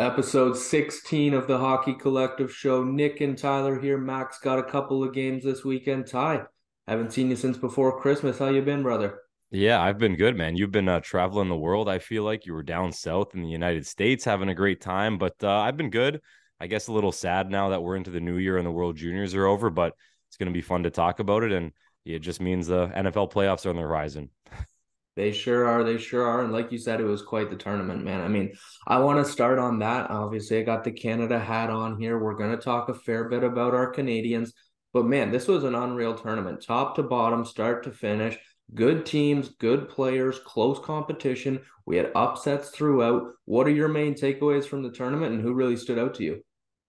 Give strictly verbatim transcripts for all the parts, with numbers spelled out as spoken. Episode sixteen of the Hockey Collective Show. Nick and Tyler here. Max got a couple of games this weekend. Ty, haven't seen you since before Christmas. How you been, brother? Yeah, I've been good, man. You've been uh, traveling the world, I feel like. You were down south in the United States having a great time, but uh, I've been good. I guess a little sad now that we're into the new year and the World Juniors are over, but it's going to be fun to talk about it, and it just means the N F L playoffs are on the horizon. They sure are. They sure are. And like you said, it was quite the tournament, man. I mean, I want to start on that. Obviously, I got the Canada hat on here. We're going to talk a fair bit about our Canadians. But, man, this was an unreal tournament, top to bottom, start to finish. Good teams, good players, close competition. We had upsets throughout. What are your main takeaways from the tournament and who really stood out to you?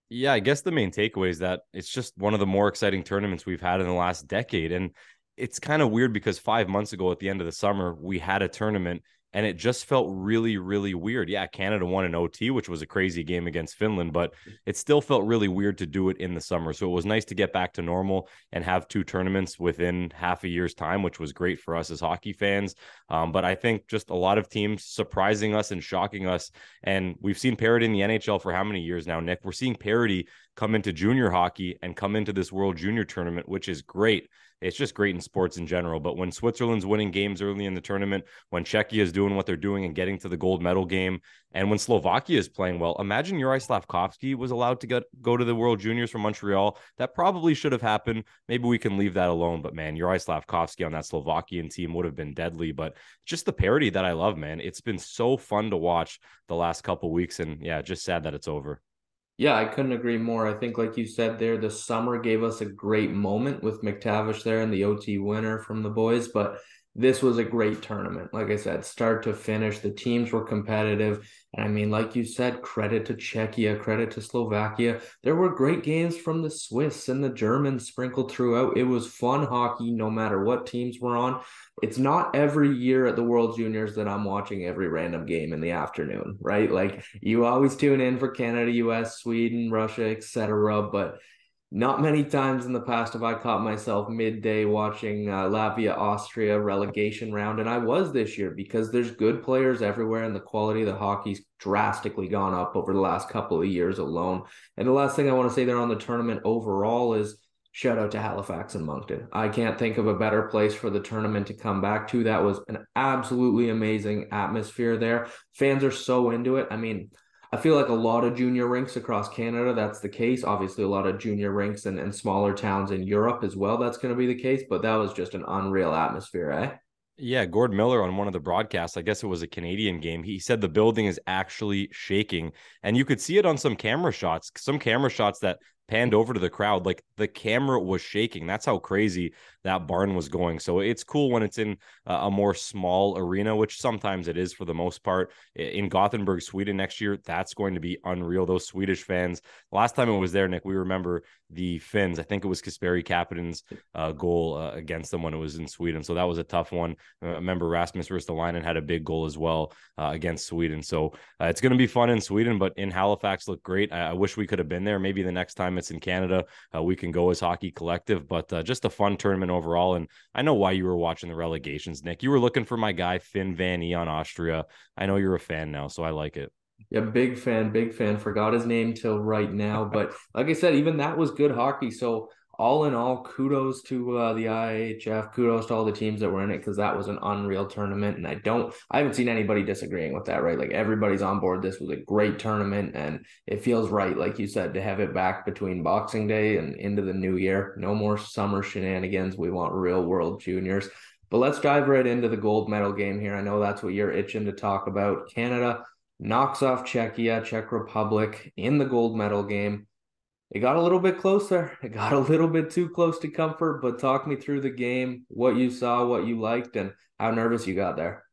Yeah, I guess the main takeaway is that it's just one of the more exciting tournaments we've had in the last decade. And it's kind of weird because five months ago at the end of the summer, we had a tournament and it just felt really, really weird. Yeah, Canada won in O T, which was a crazy game against Finland, but it still felt really weird to do it in the summer. So it was nice to get back to normal and have two tournaments within half a year's time, which was great for us as hockey fans. Um, but I think just a lot of teams surprising us and shocking us. And we've seen parity in the N H L for how many years now, Nick? We're seeing parity come into junior hockey and come into this World Junior Tournament, which is great. It's just great in sports in general. But when Switzerland's winning games early in the tournament, when Czechia is doing what they're doing and getting to the gold medal game, and when Slovakia is playing well, imagine Juraj Slafkovský was allowed to get, go to the World Juniors from Montreal. That probably should have happened. Maybe we can leave that alone. But, man, Juraj Slafkovský on that Slovakian team would have been deadly. But just the parity that I love, man. It's been so fun to watch the last couple weeks. And, yeah, just sad that it's over. Yeah, I couldn't agree more. I think, like you said there, the summer gave us a great moment with McTavish there and the O T winner from the boys, but this was a great tournament. Like I said, start to finish, the teams were competitive. And I mean, like you said, credit to Czechia, credit to Slovakia. There were great games from the Swiss and the Germans sprinkled throughout. It was fun hockey no matter what teams were on. It's not every year at the World Juniors that I'm watching every random game in the afternoon, right? Like you always tune in for Canada, U S, Sweden, Russia, et cetera. But not many times in the past have I caught myself midday watching uh, Latvia-Austria relegation round, and I was this year because there's good players everywhere, and the quality of the hockey's drastically gone up over the last couple of years alone. And the last thing I want to say there on the tournament overall is shout out to Halifax and Moncton. I can't think of a better place for the tournament to come back to. That was an absolutely amazing atmosphere there. Fans are so into it. I mean, I feel like a lot of junior rinks across Canada, that's the case. Obviously, a lot of junior rinks and, and smaller towns in Europe as well, that's going to be the case. But that was just an unreal atmosphere, eh? Yeah, Gord Miller on one of the broadcasts, I guess it was a Canadian game, he said the building is actually shaking. And you could see it on some camera shots, some camera shots that panned over to the crowd, like the camera was shaking. That's how crazy that barn was going. So it's cool when it's in a more small arena, which sometimes it is for the most part. In Gothenburg, Sweden next year, that's going to be unreal. Those Swedish fans, last time it was there, Nick, we remember the Finns. I think it was Kasperi Kapanen's uh, goal uh, against them when it was in Sweden. So that was a tough one. I remember Rasmus Ristolainen had a big goal as well uh, against Sweden. So uh, it's going to be fun in Sweden, but in Halifax looked great. I-, I wish we could have been there. Maybe the next time it's in Canada, uh, we can go as Hockey Collective, but uh, just a fun tournament overall. And I know why you were watching the relegations, Nick. You were looking for my guy, Finn Vanny on Austria. I know you're a fan now, so I like it. Yeah, big fan, big fan. Forgot his name till right now. But like I said, even that was good hockey. So all in all, kudos to uh, the I H F. Kudos to all the teams that were in it because that was an unreal tournament. And I don't, I haven't seen anybody disagreeing with that, right? Like everybody's on board. This was a great tournament and it feels right, like you said, to have it back between Boxing Day and into the new year. No more summer shenanigans. We want real World Juniors. But let's dive right into the gold medal game here. I know that's what you're itching to talk about. Canada knocks off Czechia, Czech Republic in the gold medal game. It got a little bit closer. It got a little bit too close to comfort, but talk me through the game, what you saw, what you liked, and how nervous you got there.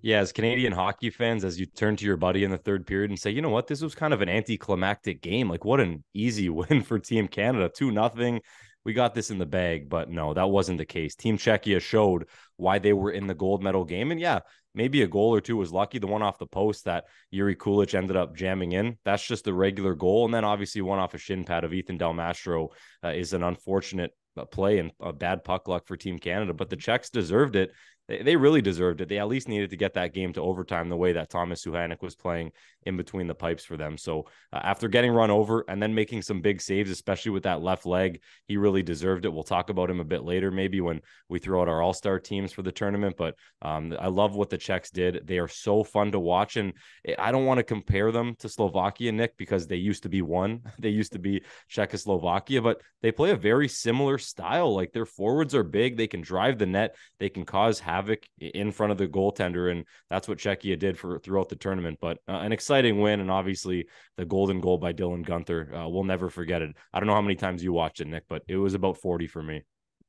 Yeah, as Canadian hockey fans, as you turn to your buddy in the third period and say, you know what, this was kind of an anticlimactic game. Like, what an easy win for Team Canada, two nothing. We got this in the bag, but no, that wasn't the case. Team Czechia showed why they were in the gold medal game. And yeah, maybe a goal or two was lucky. The one off the post that Jiří Kulich ended up jamming in, that's just the regular goal. And then obviously one off a shin pad of Ethan Del Mastro uh, is an unfortunate play and a bad puck luck for Team Canada, but the Czechs deserved it. they, they really deserved it. They at least needed to get that game to overtime the way that Tomáš Suchánek was playing in between the pipes for them. So uh, after getting run over and then making some big saves, especially with that left leg, he really deserved it. We'll talk about him a bit later, maybe when we throw out our all-star teams for the tournament. But um, I love what the Czechs did. They are so fun to watch. And I don't want to compare them to Slovakia, Nick, because they used to be one. They used to be Czechoslovakia, but they play a very similar style. Like their forwards are big. They can drive the net. They can cause havoc in front of the goaltender. And that's what Czechia did for throughout the tournament, but uh, an exciting win. And obviously the golden goal by Dylan Guenther, uh, we'll never forget it. I don't know how many times you watched it, Nick, but it was about forty for me.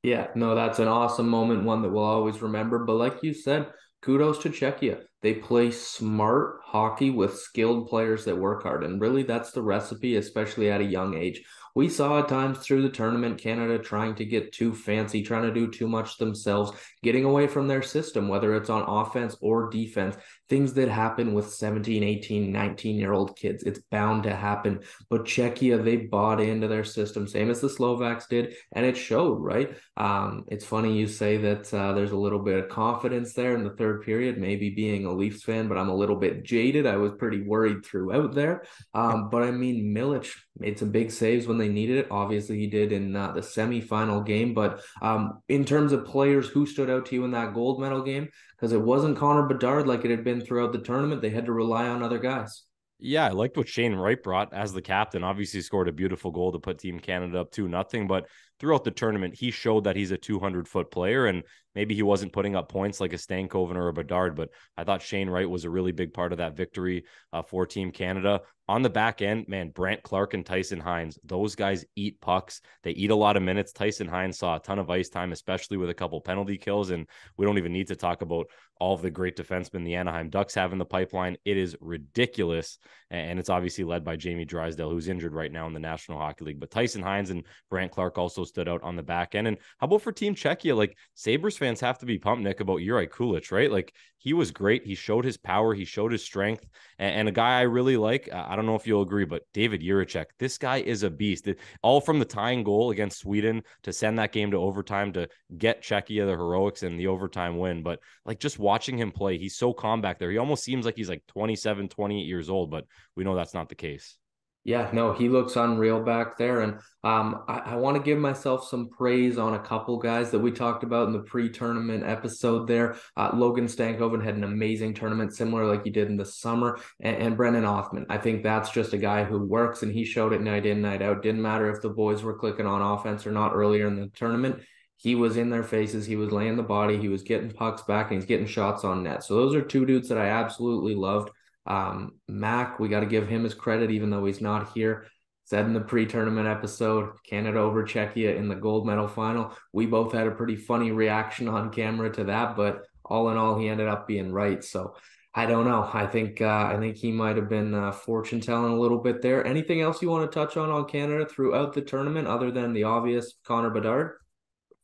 Yeah, no, that's an awesome moment, one that we'll always remember. But like you said, kudos to Czechia. They play smart hockey with skilled players that work hard. And really, that's the recipe, especially at a young age. We saw at times through the tournament, Canada trying to get too fancy, trying to do too much themselves, getting away from their system, whether it's on offense or defense, things that happen with seventeen, eighteen, nineteen-year-old kids. It's bound to happen. But Czechia, they bought into their system, same as the Slovaks did, and it showed, right? Um, it's funny you say that uh, there's a little bit of confidence there in the third period, maybe being a Leafs fan, but I'm a little bit jaded. I was pretty worried throughout there. Um, but I mean, Milic made some big saves when they needed it. Obviously, he did in uh, the semifinal game. But um, in terms of players who stood out to you in that gold medal game, because it wasn't Connor Bedard like it had been throughout the tournament, they had to rely on other guys. Yeah, I liked what Shane Wright brought as the captain. Obviously, he scored a beautiful goal to put Team Canada up two nothing, but throughout the tournament, he showed that he's a two hundred foot player, and maybe he wasn't putting up points like a Stankoven or a Bedard, but I thought Shane Wright was a really big part of that victory uh, for Team Canada. On the back end, man, Brandt Clarke and Tyson Hinds, those guys eat pucks. They eat a lot of minutes. Tyson Hinds saw a ton of ice time, especially with a couple penalty kills, and we don't even need to talk about all of the great defensemen the Anaheim Ducks have in the pipeline. It is ridiculous, and it's obviously led by Jamie Drysdale, who's injured right now in the National Hockey League. But Tyson Hinds and Brandt Clarke also stood out on the back end. And how about for Team Czechia? Like, Sabres fans have to be pumped, Nick, about Jiří Kulich, right? Like, he was great. He showed his power. He showed his strength. And, and a guy I really like, uh, I don't know if you'll agree, but David Jiříček, this guy is a beast. It, all from the tying goal against Sweden to send that game to overtime to get Czechia the heroics and the overtime win. But, like, just watching him play, he's so calm back there. He almost seems like he's, like, twenty-seven, twenty-eight years old, but we know that's not the case. Yeah, no, he looks unreal back there. And um, I, I want to give myself some praise on a couple guys that we talked about in the pre-tournament episode there. Uh, Logan Stankoven had an amazing tournament, similar like he did in the summer. And, and Brendan Othman, I think that's just a guy who works, and he showed it night in, night out. Didn't matter if the boys were clicking on offense or not earlier in the tournament. He was in their faces. He was laying the body. He was getting pucks back, and he's getting shots on net. So those are two dudes that I absolutely loved. Um, Mac, we got to give him his credit, even though he's not here. Said in the pre-tournament episode, Canada over Czechia in the gold medal final. We both had a pretty funny reaction on camera to that, but all in all, he ended up being right. So I don't know. I think uh, I think he might have been uh, fortune telling a little bit there. Anything else you want to touch on on Canada throughout the tournament, other than the obvious Connor Bedard?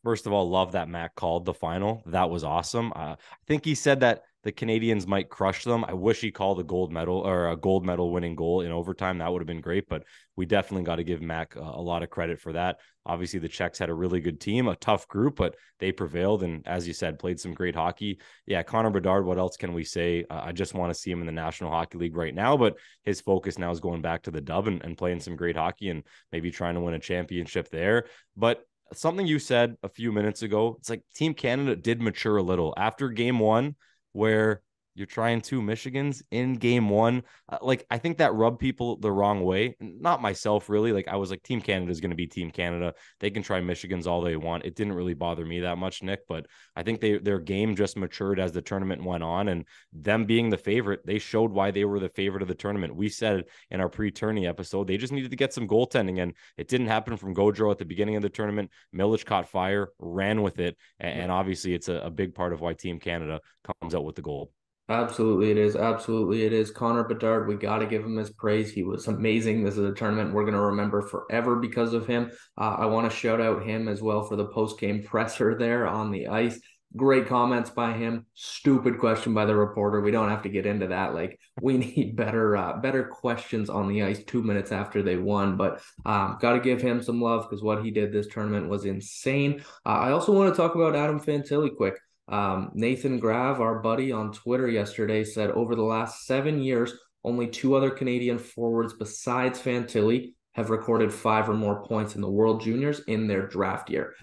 First of all, love that Mac called the final. That was awesome. Uh, I think he said that the Canadians might crush them. I wish he called a gold medal or a gold medal winning goal in overtime. That would have been great, but we definitely got to give Mac a, a lot of credit for that. Obviously, the Czechs had a really good team, a tough group, but they prevailed. And as you said, played some great hockey. Yeah, Connor Bedard, what else can we say? Uh, I just want to see him in the National Hockey League right now, but his focus now is going back to the Dub and, and playing some great hockey and maybe trying to win a championship there. But something you said a few minutes ago, it's like Team Canada did mature a little. After game one, where you're trying two Michigans in game one. Uh, like, I think that rubbed people the wrong way. Not myself, really. Like, I was like, Team Canada is going to be Team Canada. They can try Michigans all they want. It didn't really bother me that much, Nick, but I think they, their game just matured as the tournament went on, and them being the favorite, they showed why they were the favorite of the tournament. We said in our pre-tourney episode, they just needed to get some goaltending, and it didn't happen from Gaudreau at the beginning of the tournament. Milic caught fire, ran with it, and, and obviously it's a, a big part of why Team Canada comes out with the gold. Absolutely it is. Absolutely it is. Connor Bedard, we got to give him his praise. He was amazing. This is a tournament we're going to remember forever because of him. Uh, I want to shout out him as well for the post-game presser there on the ice. Great comments by him. Stupid question by the reporter. We don't have to get into that. Like, we need better uh, better questions on the ice two minutes after they won. But um, got to give him some love because what he did this tournament was insane. Uh, I also want to talk about Adam Fantilli quick. Um, Nathan Grav, our buddy on Twitter yesterday, said over the last seven years, only two other Canadian forwards besides Fantilli have recorded five or more points in the World Juniors in their draft year.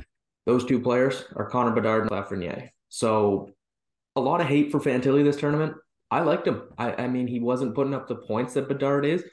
Those two players are Connor Bedard and Lafreniere. So a lot of hate for Fantilli this tournament. I liked him. I, I mean, he wasn't putting up the points that Bedard is.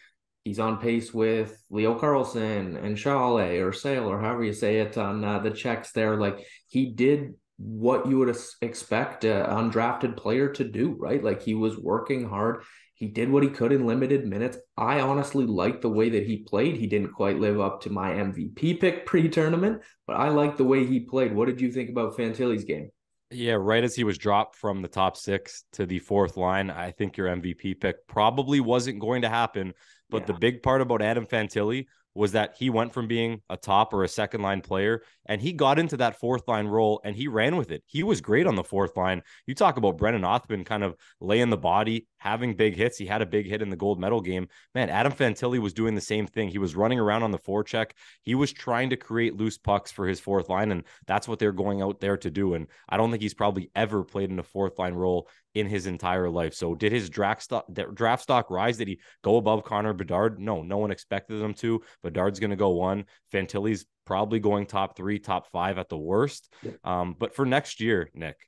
He's on pace with Leo Carlsson and Chalet or Sale or however you say it on uh, the Czechs there. Like, he did what you would expect an undrafted player to do, right? Like, he was working hard. He did what he could in limited minutes. I honestly liked the way that he played. He didn't quite live up to my M V P pick pre-tournament, but I liked the way he played. What did you think about Fantilli's game? Yeah, right as he was dropped from the top six to the fourth line, I think your M V P pick probably wasn't going to happen. But yeah, the big part about Adam Fantilli was that he went from being a top or a second line player, and he got into that fourth line role, and he ran with it. He was great on the fourth line. You talk about Brendan Othman kind of laying the body, having big hits. He had a big hit in the gold medal game. Man, Adam Fantilli was doing the same thing. He was running around on the forecheck. He was trying to create loose pucks for his fourth line, and that's what they're going out there to do. And I don't think he's probably ever played in a fourth line role in his entire life. So did his draft stock, draft stock rise? Did he go above Connor Bedard? No, no one expected him to. Bedard's going to go one. Fantilli's probably going top three, top five at the worst. Yeah. Um, but for next year, Nick,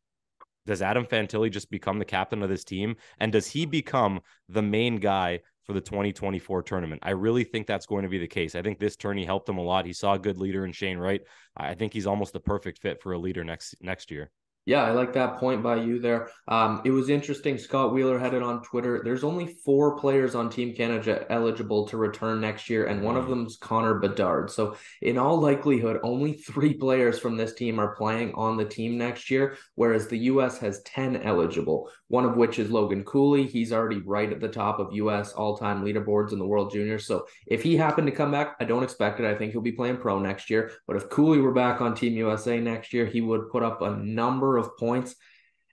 does Adam Fantilli just become the captain of this team? And does he become the main guy for the twenty twenty-four tournament? I really think that's going to be the case. I think this tourney helped him a lot. He saw a good leader in Shane Wright. I think he's almost the perfect fit for a leader next next year. Yeah, I like that point by you there. Um, it was interesting. Scott Wheeler had it on Twitter. There's only four players on Team Canada eligible to return next year, and one of them is Connor Bedard. So in all likelihood, only three players from this team are playing on the team next year, whereas the U S has ten eligible, one of which is Logan Cooley. He's already right at the top of U S all-time leaderboards in the World Juniors. So if he happened to come back, I don't expect it. I think he'll be playing pro next year. But if Cooley were back on Team U S A next year, he would put up a number of points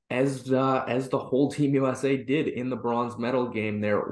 as uh, as the whole Team U S A did in the bronze medal game there.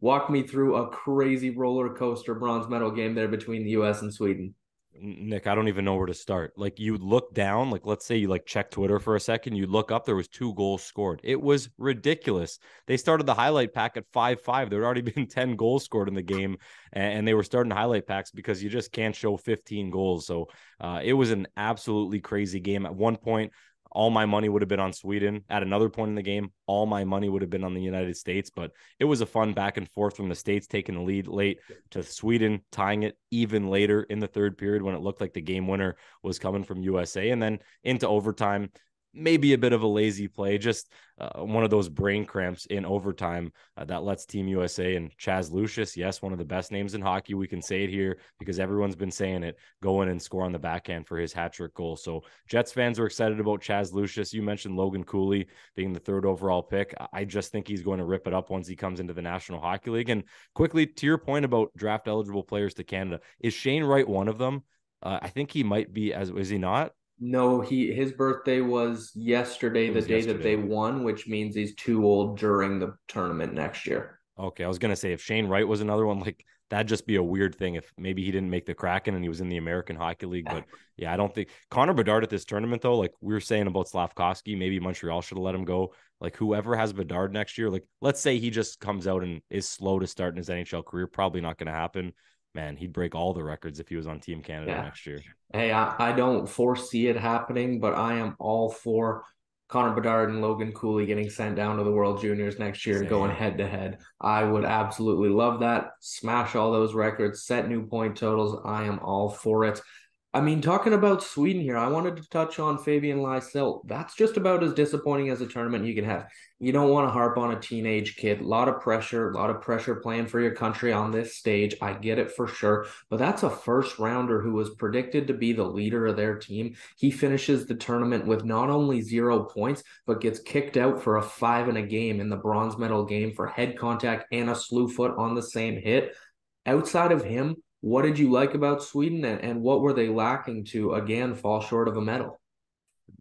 Walk me through a crazy roller coaster bronze medal game there between the U S and Sweden. Nick, I don't even know where to start. Like, you look down, like, let's say you like check Twitter for a second, you look up, there was two goals scored. It was ridiculous. They started the highlight pack at five five. There had already been ten goals scored in the game, and they were starting highlight packs because you just can't show fifteen goals. So uh, it was an absolutely crazy game. At one point, all my money would have been on Sweden. At another point in the game, all my money would have been on the United States, but it was a fun back and forth from the States taking the lead late to Sweden tying it even later in the third period when it looked like the game winner was coming from U S A, and then into overtime. Maybe a bit of a lazy play, just uh, one of those brain cramps in overtime uh, that lets Team U S A and Chaz Lucius, yes, one of the best names in hockey, we can say it here because everyone's been saying it, go in and score on the backhand for his hat-trick goal. So Jets fans are excited about Chaz Lucius. You mentioned Logan Cooley being the third overall pick. I just think he's going to rip it up once he comes into the National Hockey League. And quickly, to your point about draft-eligible players to Canada, is Shane Wright one of them? Uh, I think he might be, as is he not? No, he his birthday was yesterday, was the day yesterday. that they won, which means he's too old during the tournament next year. Okay, I was going to say, if Shane Wright was another one, like, that'd just be a weird thing if maybe he didn't make the Kraken and he was in the American Hockey League. But, yeah, I don't think – Connor Bedard at this tournament, though, like we were saying about Slafkovský, maybe Montreal should have let him go. Like, whoever has Bedard next year, like, let's say he just comes out and is slow to start in his N H L career, probably not going to happen. Man, he'd break all the records if he was on Team Canada yeah. next year. Hey, I, I don't foresee it happening, but I am all for Connor Bedard and Logan Cooley getting sent down to the World Juniors next year and going head-to-head. I would absolutely love that. Smash all those records, set new point totals. I am all for it. I mean, talking about Sweden here, I wanted to touch on Fabian Lysell. That's just about as disappointing as a tournament you can have. You don't want to harp on a teenage kid. A lot of pressure, a lot of pressure playing for your country on this stage. I get it for sure. But that's a first rounder who was predicted to be the leader of their team. He finishes the tournament with not only zero points, but gets kicked out for a five in a game in the bronze medal game for head contact and a slew foot on the same hit. Outside of him, what did you like about Sweden, and, and what were they lacking to, again, fall short of a medal?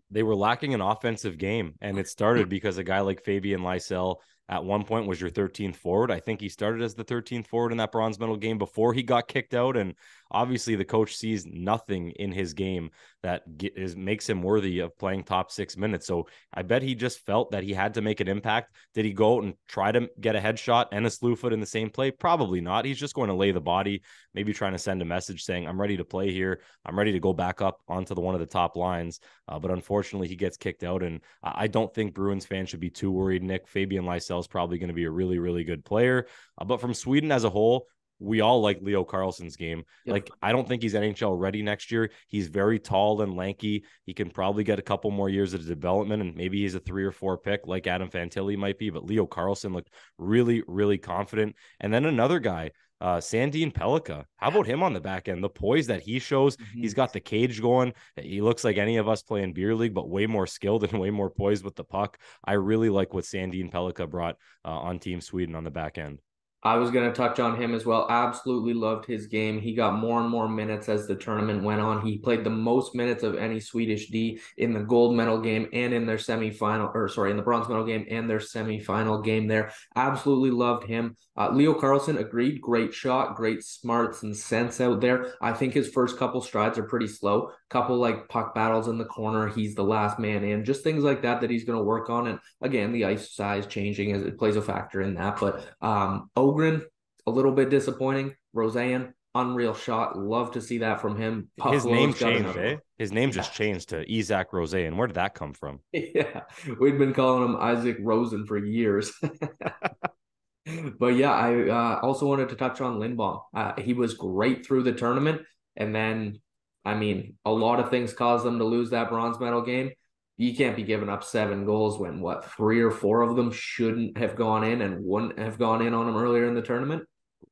They were lacking an offensive game, and it started because a guy like Fabian Lysell at one point was your thirteenth forward. I think he started as the thirteenth forward in that bronze medal game before he got kicked out. And obviously the coach sees nothing in his game that is, makes him worthy of playing top six minutes. So I bet he just felt that he had to make an impact. Did he go out and try to get a headshot and a slew foot in the same play? Probably not. He's just going to lay the body, maybe trying to send a message saying, I'm ready to play here. I'm ready to go back up onto the one of the top lines. Uh, but unfortunately he gets kicked out. And I don't think Bruins fans should be too worried, Nick. Fabian Lysell is probably going to be a really, really good player. Uh, but from Sweden as a whole, we all like Leo Carlsson's game. Yep. Like, I don't think he's N H L ready next year. He's very tall and lanky. He can probably get a couple more years of development, and maybe he's a three or four pick like Adam Fantilli might be, but Leo Carlsson looked really, really confident. And then another guy, Uh, Sandine Pelika. How about him on the back end? The poise that he shows, mm-hmm. He's got the cage going. He looks like any of us playing beer league, but way more skilled and way more poised with the puck. I really like what Sandine Pelika brought uh, on Team Sweden on the back end. I was going to touch on him as well. Absolutely loved his game. He got more and more minutes as the tournament went on. He played the most minutes of any Swedish D in the gold medal game and in their semifinal, or sorry, in the bronze medal game and their semifinal game there. Absolutely loved him. Uh, Leo Carlsson agreed. Great shot, great smarts and sense out there. I think his first couple strides are pretty slow. Couple like puck battles in the corner. He's the last man in. Just things like that that he's going to work on. And again, the ice size changing as it plays a factor in that. But um, Ogren, a little bit disappointing. Roseanne, unreal shot. Love to see that from him. Puck His name changed, eh? His name just changed to Isak Rosén. Where did that come from? Yeah, we've been calling him Isaac Rosen for years. But yeah, I uh, also wanted to touch on Lindbaum. Uh, he was great through the tournament. And then, I mean, a lot of things caused them to lose that bronze medal game. You can't be giving up seven goals when, what, three or four of them shouldn't have gone in and wouldn't have gone in on him earlier in the tournament?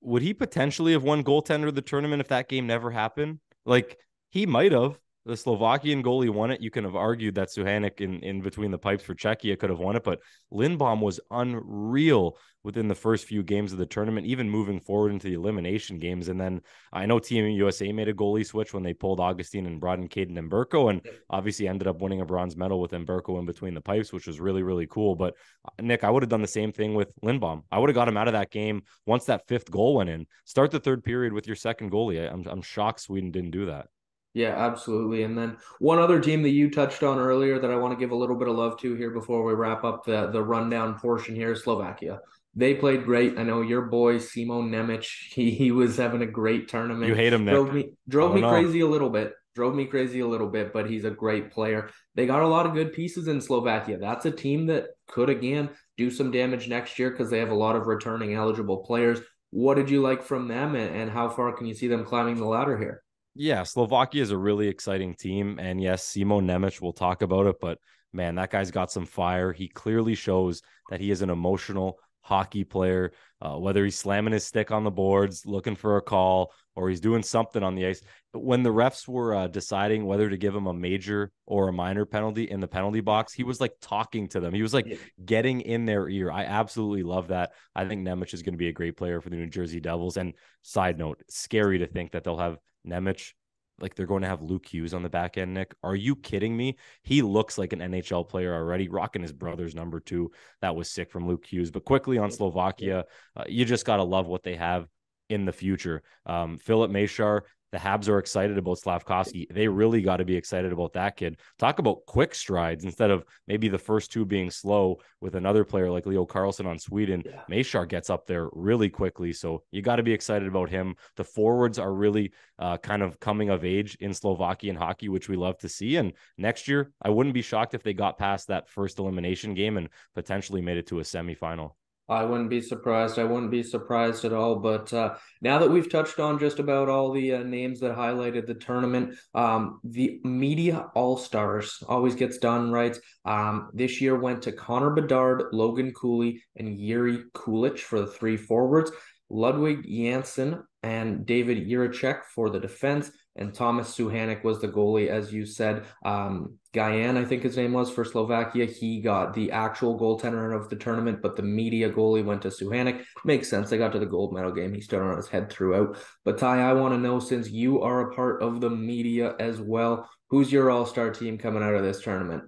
Would he potentially have won goaltender of the tournament if that game never happened? Like, he might have. The Slovakian goalie won it. You can have argued that Suchánek in, in between the pipes for Czechia could have won it, but Lindbaum was unreal within the first few games of the tournament, even moving forward into the elimination games. And then I know Team U S A made a goalie switch when they pulled Augustine and brought in Caden Emberko, and obviously ended up winning a bronze medal with Emberko in between the pipes, which was really, really cool. But Nick, I would have done the same thing with Lindbaum. I would have got him out of that game once that fifth goal went in. Start the third period with your second goalie. I'm, I'm shocked Sweden didn't do that. Yeah, absolutely. And then one other team that you touched on earlier that I want to give a little bit of love to here before we wrap up the, the rundown portion here is Slovakia. They played great. I know your boy, Simon Nemec, he, he was having a great tournament. You hate him, Nick. Drove me, drove oh, me no. crazy a little bit. Drove me crazy a little bit, but he's a great player. They got a lot of good pieces in Slovakia. That's a team that could, again, do some damage next year because they have a lot of returning eligible players. What did you like from them, and, and how far can you see them climbing the ladder here? Yeah, Slovakia is a really exciting team. And yes, Simon Nemec, we'll talk about it, but man, that guy's got some fire. He clearly shows that he is an emotional hockey player, uh, whether he's slamming his stick on the boards, looking for a call, or he's doing something on the ice. When the refs were uh, deciding whether to give him a major or a minor penalty in the penalty box, he was like talking to them. He was like yeah. getting in their ear. I absolutely love that. I think Nemec is going to be a great player for the New Jersey Devils. And side note, scary to think that they'll have Nemec, like they're going to have Luke Hughes on the back end, Nick. Are you kidding me? He looks like an N H L player already, rocking his brother's number two. That was sick from Luke Hughes. But quickly on Slovakia, uh, you just got to love what they have in the future. Um, Filip Mešár, the Habs are excited about Slafkovský. They really got to be excited about that kid. Talk about quick strides instead of maybe the first two being slow with another player like Leo Carlsson on Sweden. Yeah. Mešár gets up there really quickly, so you got to be excited about him. The forwards are really uh, kind of coming of age in Slovakian hockey, which we love to see. And next year, I wouldn't be shocked if they got past that first elimination game and potentially made it to a semifinal. I wouldn't be surprised. I wouldn't be surprised at all. But uh, now that we've touched on just about all the uh, names that highlighted the tournament, um, the media all-stars always gets done right. Um, this year went to Connor Bedard, Logan Cooley, and Jiří Kulich for the three forwards, Ludvig Jansson and David Jiříček for the defense, and Tomáš Suchánek was the goalie, as you said. Um, Guyan, I think his name was, for Slovakia. He got the actual goaltender of the tournament, but the media goalie went to Suchánek. Makes sense. They got to the gold medal game. He stood on his head throughout. But Ty, I want to know, since you are a part of the media as well, who's your all-star team coming out of this tournament?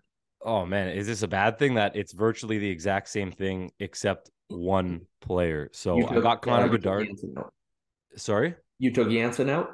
oh man, is this a bad thing that it's virtually the exact same thing except one player? So took, I got Connor Bedard. Sorry, you took Jansson out.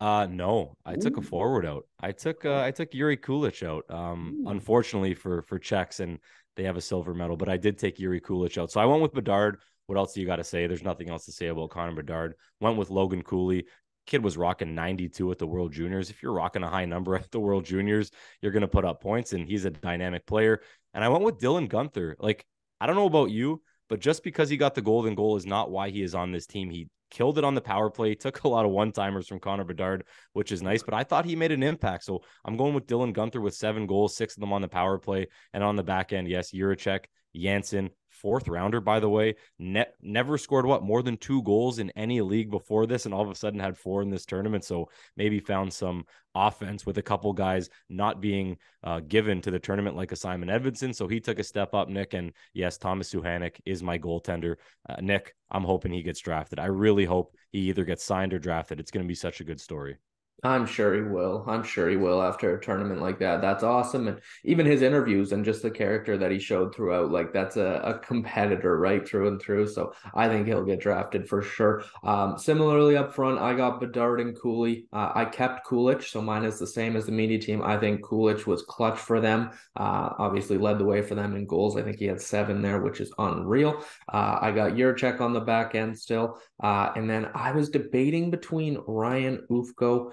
Uh, no, I Ooh. took a forward out. I took uh, I took Jiří Kulich out. Um, Ooh. unfortunately for for Czechs, and they have a silver medal, but I did take Jiří Kulich out. So I went with Bedard. What else do you got to say? There's nothing else to say about Connor Bedard. Went with Logan Cooley. Kid was rocking ninety-two at the World Juniors. If you're rocking a high number at the World Juniors, you're going to put up points, and he's a dynamic player. And I went with Dylan Guenther. Like, I don't know about you, but just because he got the golden goal is not why he is on this team. He killed it on the power play, took a lot of one-timers from Connor Bedard, which is nice, but I thought he made an impact. So I'm going with Dylan Guenther with seven goals, six of them on the power play. And on the back end, yes, Jiříček, Jansson, fourth rounder, by the way, ne- never scored what more than two goals in any league before this, and all of a sudden had four in this tournament. So maybe found some offense with a couple guys not being uh, given to the tournament, like a Simon Edvinson. So he took a step up, Nick. And yes, Tomáš Suchánek is my goaltender. Uh, Nick, I'm hoping he gets drafted. I really hope he either gets signed or drafted. It's going to be such a good story. I'm sure he will. I'm sure he will after a tournament like that. That's awesome. And even his interviews and just the character that he showed throughout, like that's a, a competitor right through and through. So I think he'll get drafted for sure. Um, similarly up front, I got Bedard and Cooley. Uh, I kept Coolidge, so mine is the same as the media team. I think Coolidge was clutch for them. Uh, obviously led the way for them in goals. I think he had seven there, which is unreal. Uh, I got Jiříček on the back end still. Uh, and then I was debating between Ryan Ufko,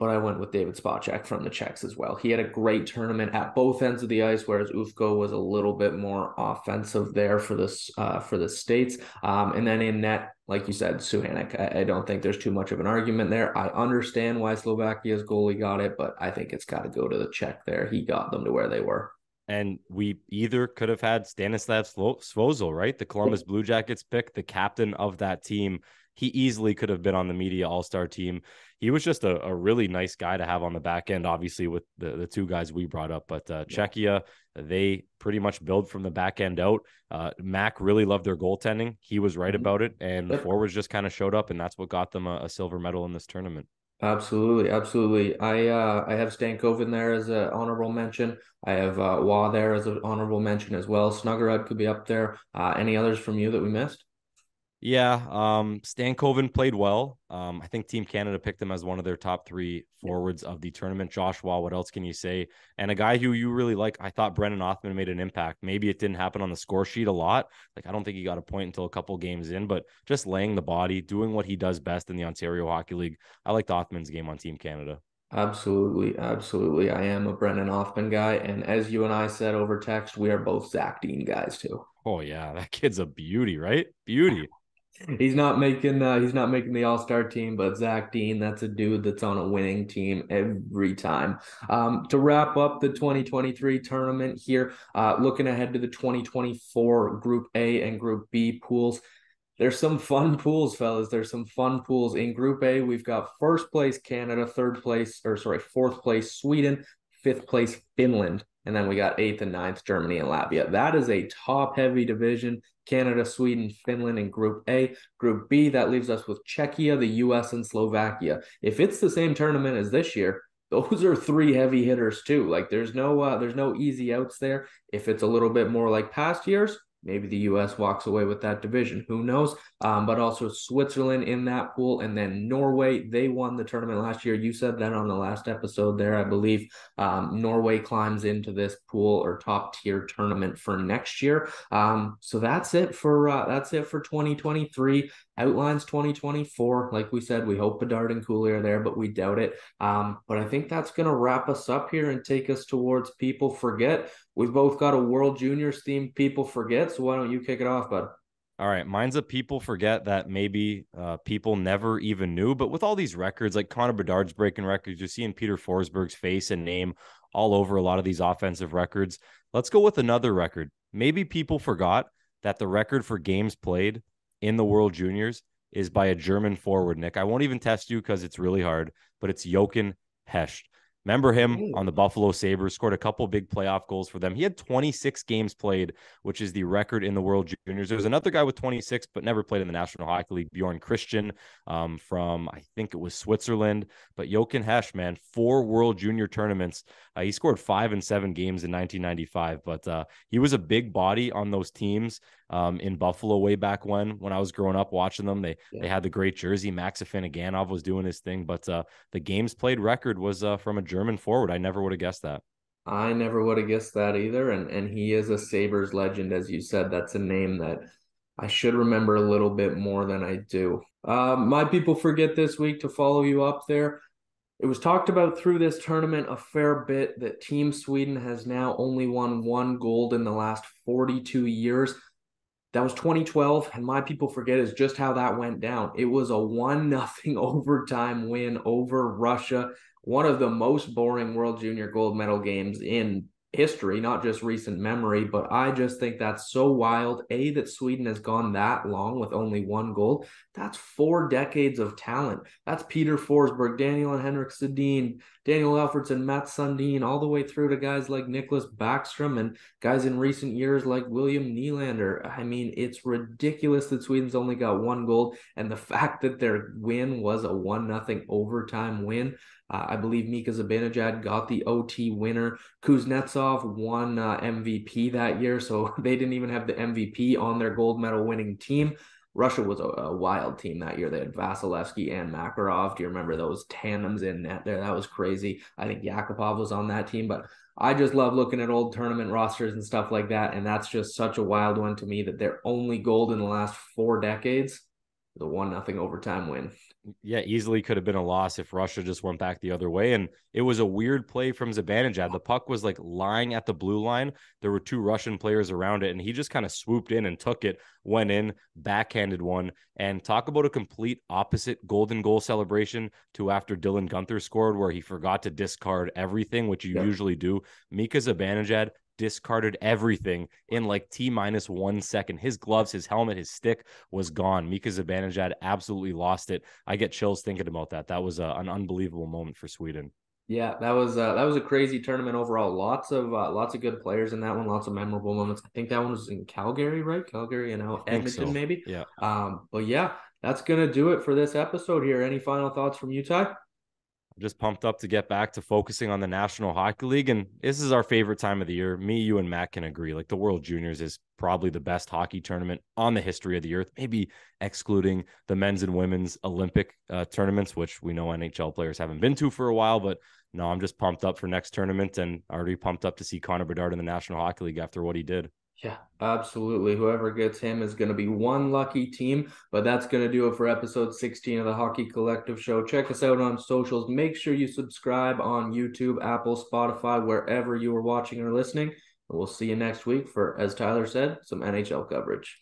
but I went with David Spacek from the Czechs as well. He had a great tournament at both ends of the ice, whereas Ufko was a little bit more offensive there for this uh, for the States. Um, and then in net, like you said, Suchánek, I, I don't think there's too much of an argument there. I understand why Slovakia's goalie got it, but I think it's got to go to the Czech there. He got them to where they were. And we either could have had Stanislav Svozil, right? The Columbus Blue Jackets pick, the captain of that team. He easily could have been on the media all-star team. He was just a, a really nice guy to have on the back end, obviously, with the, the two guys we brought up. But uh, Czechia, they pretty much build from the back end out. Uh, Mac really loved their goaltending. He was right about it. And the forwards just kind of showed up, and that's what got them a, a silver medal in this tournament. Absolutely, absolutely. I uh, I have Stankoven there as an honorable mention. I have uh, Waugh there as an honorable mention as well. Snuggerud could be up there. Uh, any others from you that we missed? Yeah, um, Stankoven played well. Um, I think Team Canada picked him as one of their top three forwards of the tournament. Josh Waugh, what else can you say? And a guy who you really like, I thought Brendan Othman made an impact. Maybe it didn't happen on the score sheet a lot. Like, I don't think he got a point until a couple games in, but just laying the body, doing what he does best in the Ontario Hockey League. I liked Othman's game on Team Canada. Absolutely, absolutely. I am a Brendan Othman guy, and as you and I said over text, we are both Zach Dean guys too. Oh yeah, that kid's a beauty, right? Beauty. He's not making uh, he's not making the all-star team, but Zach Dean, that's a dude that's on a winning team every time. Um, to wrap up the twenty twenty-three tournament here, uh, looking ahead to the twenty twenty-four Group A and Group B pools. There's some fun pools, fellas. There's some fun pools. In Group A, we've got first place Canada, third place, or sorry, fourth place Sweden, fifth place Finland. And then we got eighth and ninth, Germany and Latvia. That is a top-heavy division. Canada, Sweden, Finland in Group A. Group B, that leaves us with Czechia, the U S, and Slovakia. If it's the same tournament as this year, those are three heavy hitters too. Like, there's no, uh, there's no easy outs there. If it's a little bit more like past years, maybe the U S walks away with that division. Who knows? Um, but also Switzerland in that pool, and then Norway. They won the tournament last year. You said that on the last episode there, I believe. Um, Norway climbs into this pool or top tier tournament for next year. Um, so that's it for uh, that's it for twenty twenty-three. Outlines twenty twenty-four. Like we said, we hope Bedard and Cooley are there, but we doubt it. Um, but I think that's going to wrap us up here and take us towards People Forget. We've both got a World Juniors themed People Forget, so why don't you kick it off, bud? All right, mine's a People Forget that maybe uh, people never even knew, but with all these records, like Connor Bedard's breaking records, you're seeing Peter Forsberg's face and name all over a lot of these offensive records. Let's go with another record. Maybe people forgot that the record for games played in the World Juniors is by a German forward, Nick. I won't even test you because it's really hard, but it's Jochen Hecht. Remember him on the Buffalo Sabres, scored a couple big playoff goals for them. He had twenty-six games played, which is the record in the World Juniors. There was another guy with twenty-six, but never played in the National Hockey League, Bjorn Christian um, from, I think it was Switzerland. But Jochen Hesch, man, four World Junior tournaments. Uh, he scored five and seven games in nineteen ninety-five, but uh, he was a big body on those teams um, in Buffalo way back when. When I was growing up watching them, they yeah. they had the great jersey. Max Afinaganov was doing his thing, but uh, the games played record was uh, from a German forward. I never would have guessed that. I never would have guessed that either. And and he is a Sabres legend, as you said. That's a name that I should remember a little bit more than I do. Uh, my people forget this week to follow you up there. It was talked about through this tournament a fair bit that Team Sweden has now only won one gold in the last forty-two years. That was twenty twelve, and my people forget is just how that went down. It was a one nothing overtime win over Russia. One of the most boring World Junior gold medal games in history, not just recent memory, but I just think that's so wild. A, that Sweden has gone that long with only one gold. That's four decades of talent. That's Peter Forsberg, Daniel and Henrik Sedin, Daniel Alfredsson, Matt Sundin, all the way through to guys like Nicholas Backstrom and guys in recent years like William Nylander. I mean, it's ridiculous that Sweden's only got one gold, and the fact that their win was a one nothing overtime win. Uh, I believe Mika Zibanejad got the O T winner. Kuznetsov won uh, M V P that year, so they didn't even have the M V P on their gold medal winning team. Russia was a, a wild team that year. They had Vasilevsky and Makarov. Do you remember those tandems in net there? That was crazy. I think Yakupov was on that team, but I just love looking at old tournament rosters and stuff like that, and that's just such a wild one to me that their only gold in the last four decades, the one nothing overtime win. Yeah, easily could have been a loss if Russia just went back the other way. And it was a weird play from Zibanejad. The puck was like lying at the blue line. There were two Russian players around it, and he just kind of swooped in and took it, went in, backhanded one. And talk about a complete opposite golden goal celebration to after Dylan Guenther scored, where he forgot to discard everything, which you yeah. usually do. Mika Zibanejad discarded everything in like T minus one second. His gloves, his helmet, his stick was gone. Mika Zibanejad absolutely lost it. I get chills thinking about that. That was a, an unbelievable moment for Sweden. Yeah, that was uh, that was a crazy tournament overall. Lots of uh, lots of good players in that one. Lots of memorable moments. I think that one was in Calgary, right? Calgary and Edmonton, so. maybe. Yeah. Um. But yeah, that's gonna do it for this episode here. Any final thoughts from you, Ty? Just pumped up to get back to focusing on the National Hockey League. And this is our favorite time of the year. Me, you, and Matt can agree. Like, the World Juniors is probably the best hockey tournament on the history of the earth, maybe excluding the men's and women's Olympic uh, tournaments, which we know N H L players haven't been to for a while. But no, I'm just pumped up for next tournament and already pumped up to see Connor Bedard in the National Hockey League after what he did. Yeah, absolutely. Whoever gets him is going to be one lucky team, but that's going to do it for episode sixteen of the Hockey Collective Show. Check us out on socials. Make sure you subscribe on YouTube, Apple, Spotify, wherever you are watching or listening. And we'll see you next week for, as Tyler said, some N H L coverage.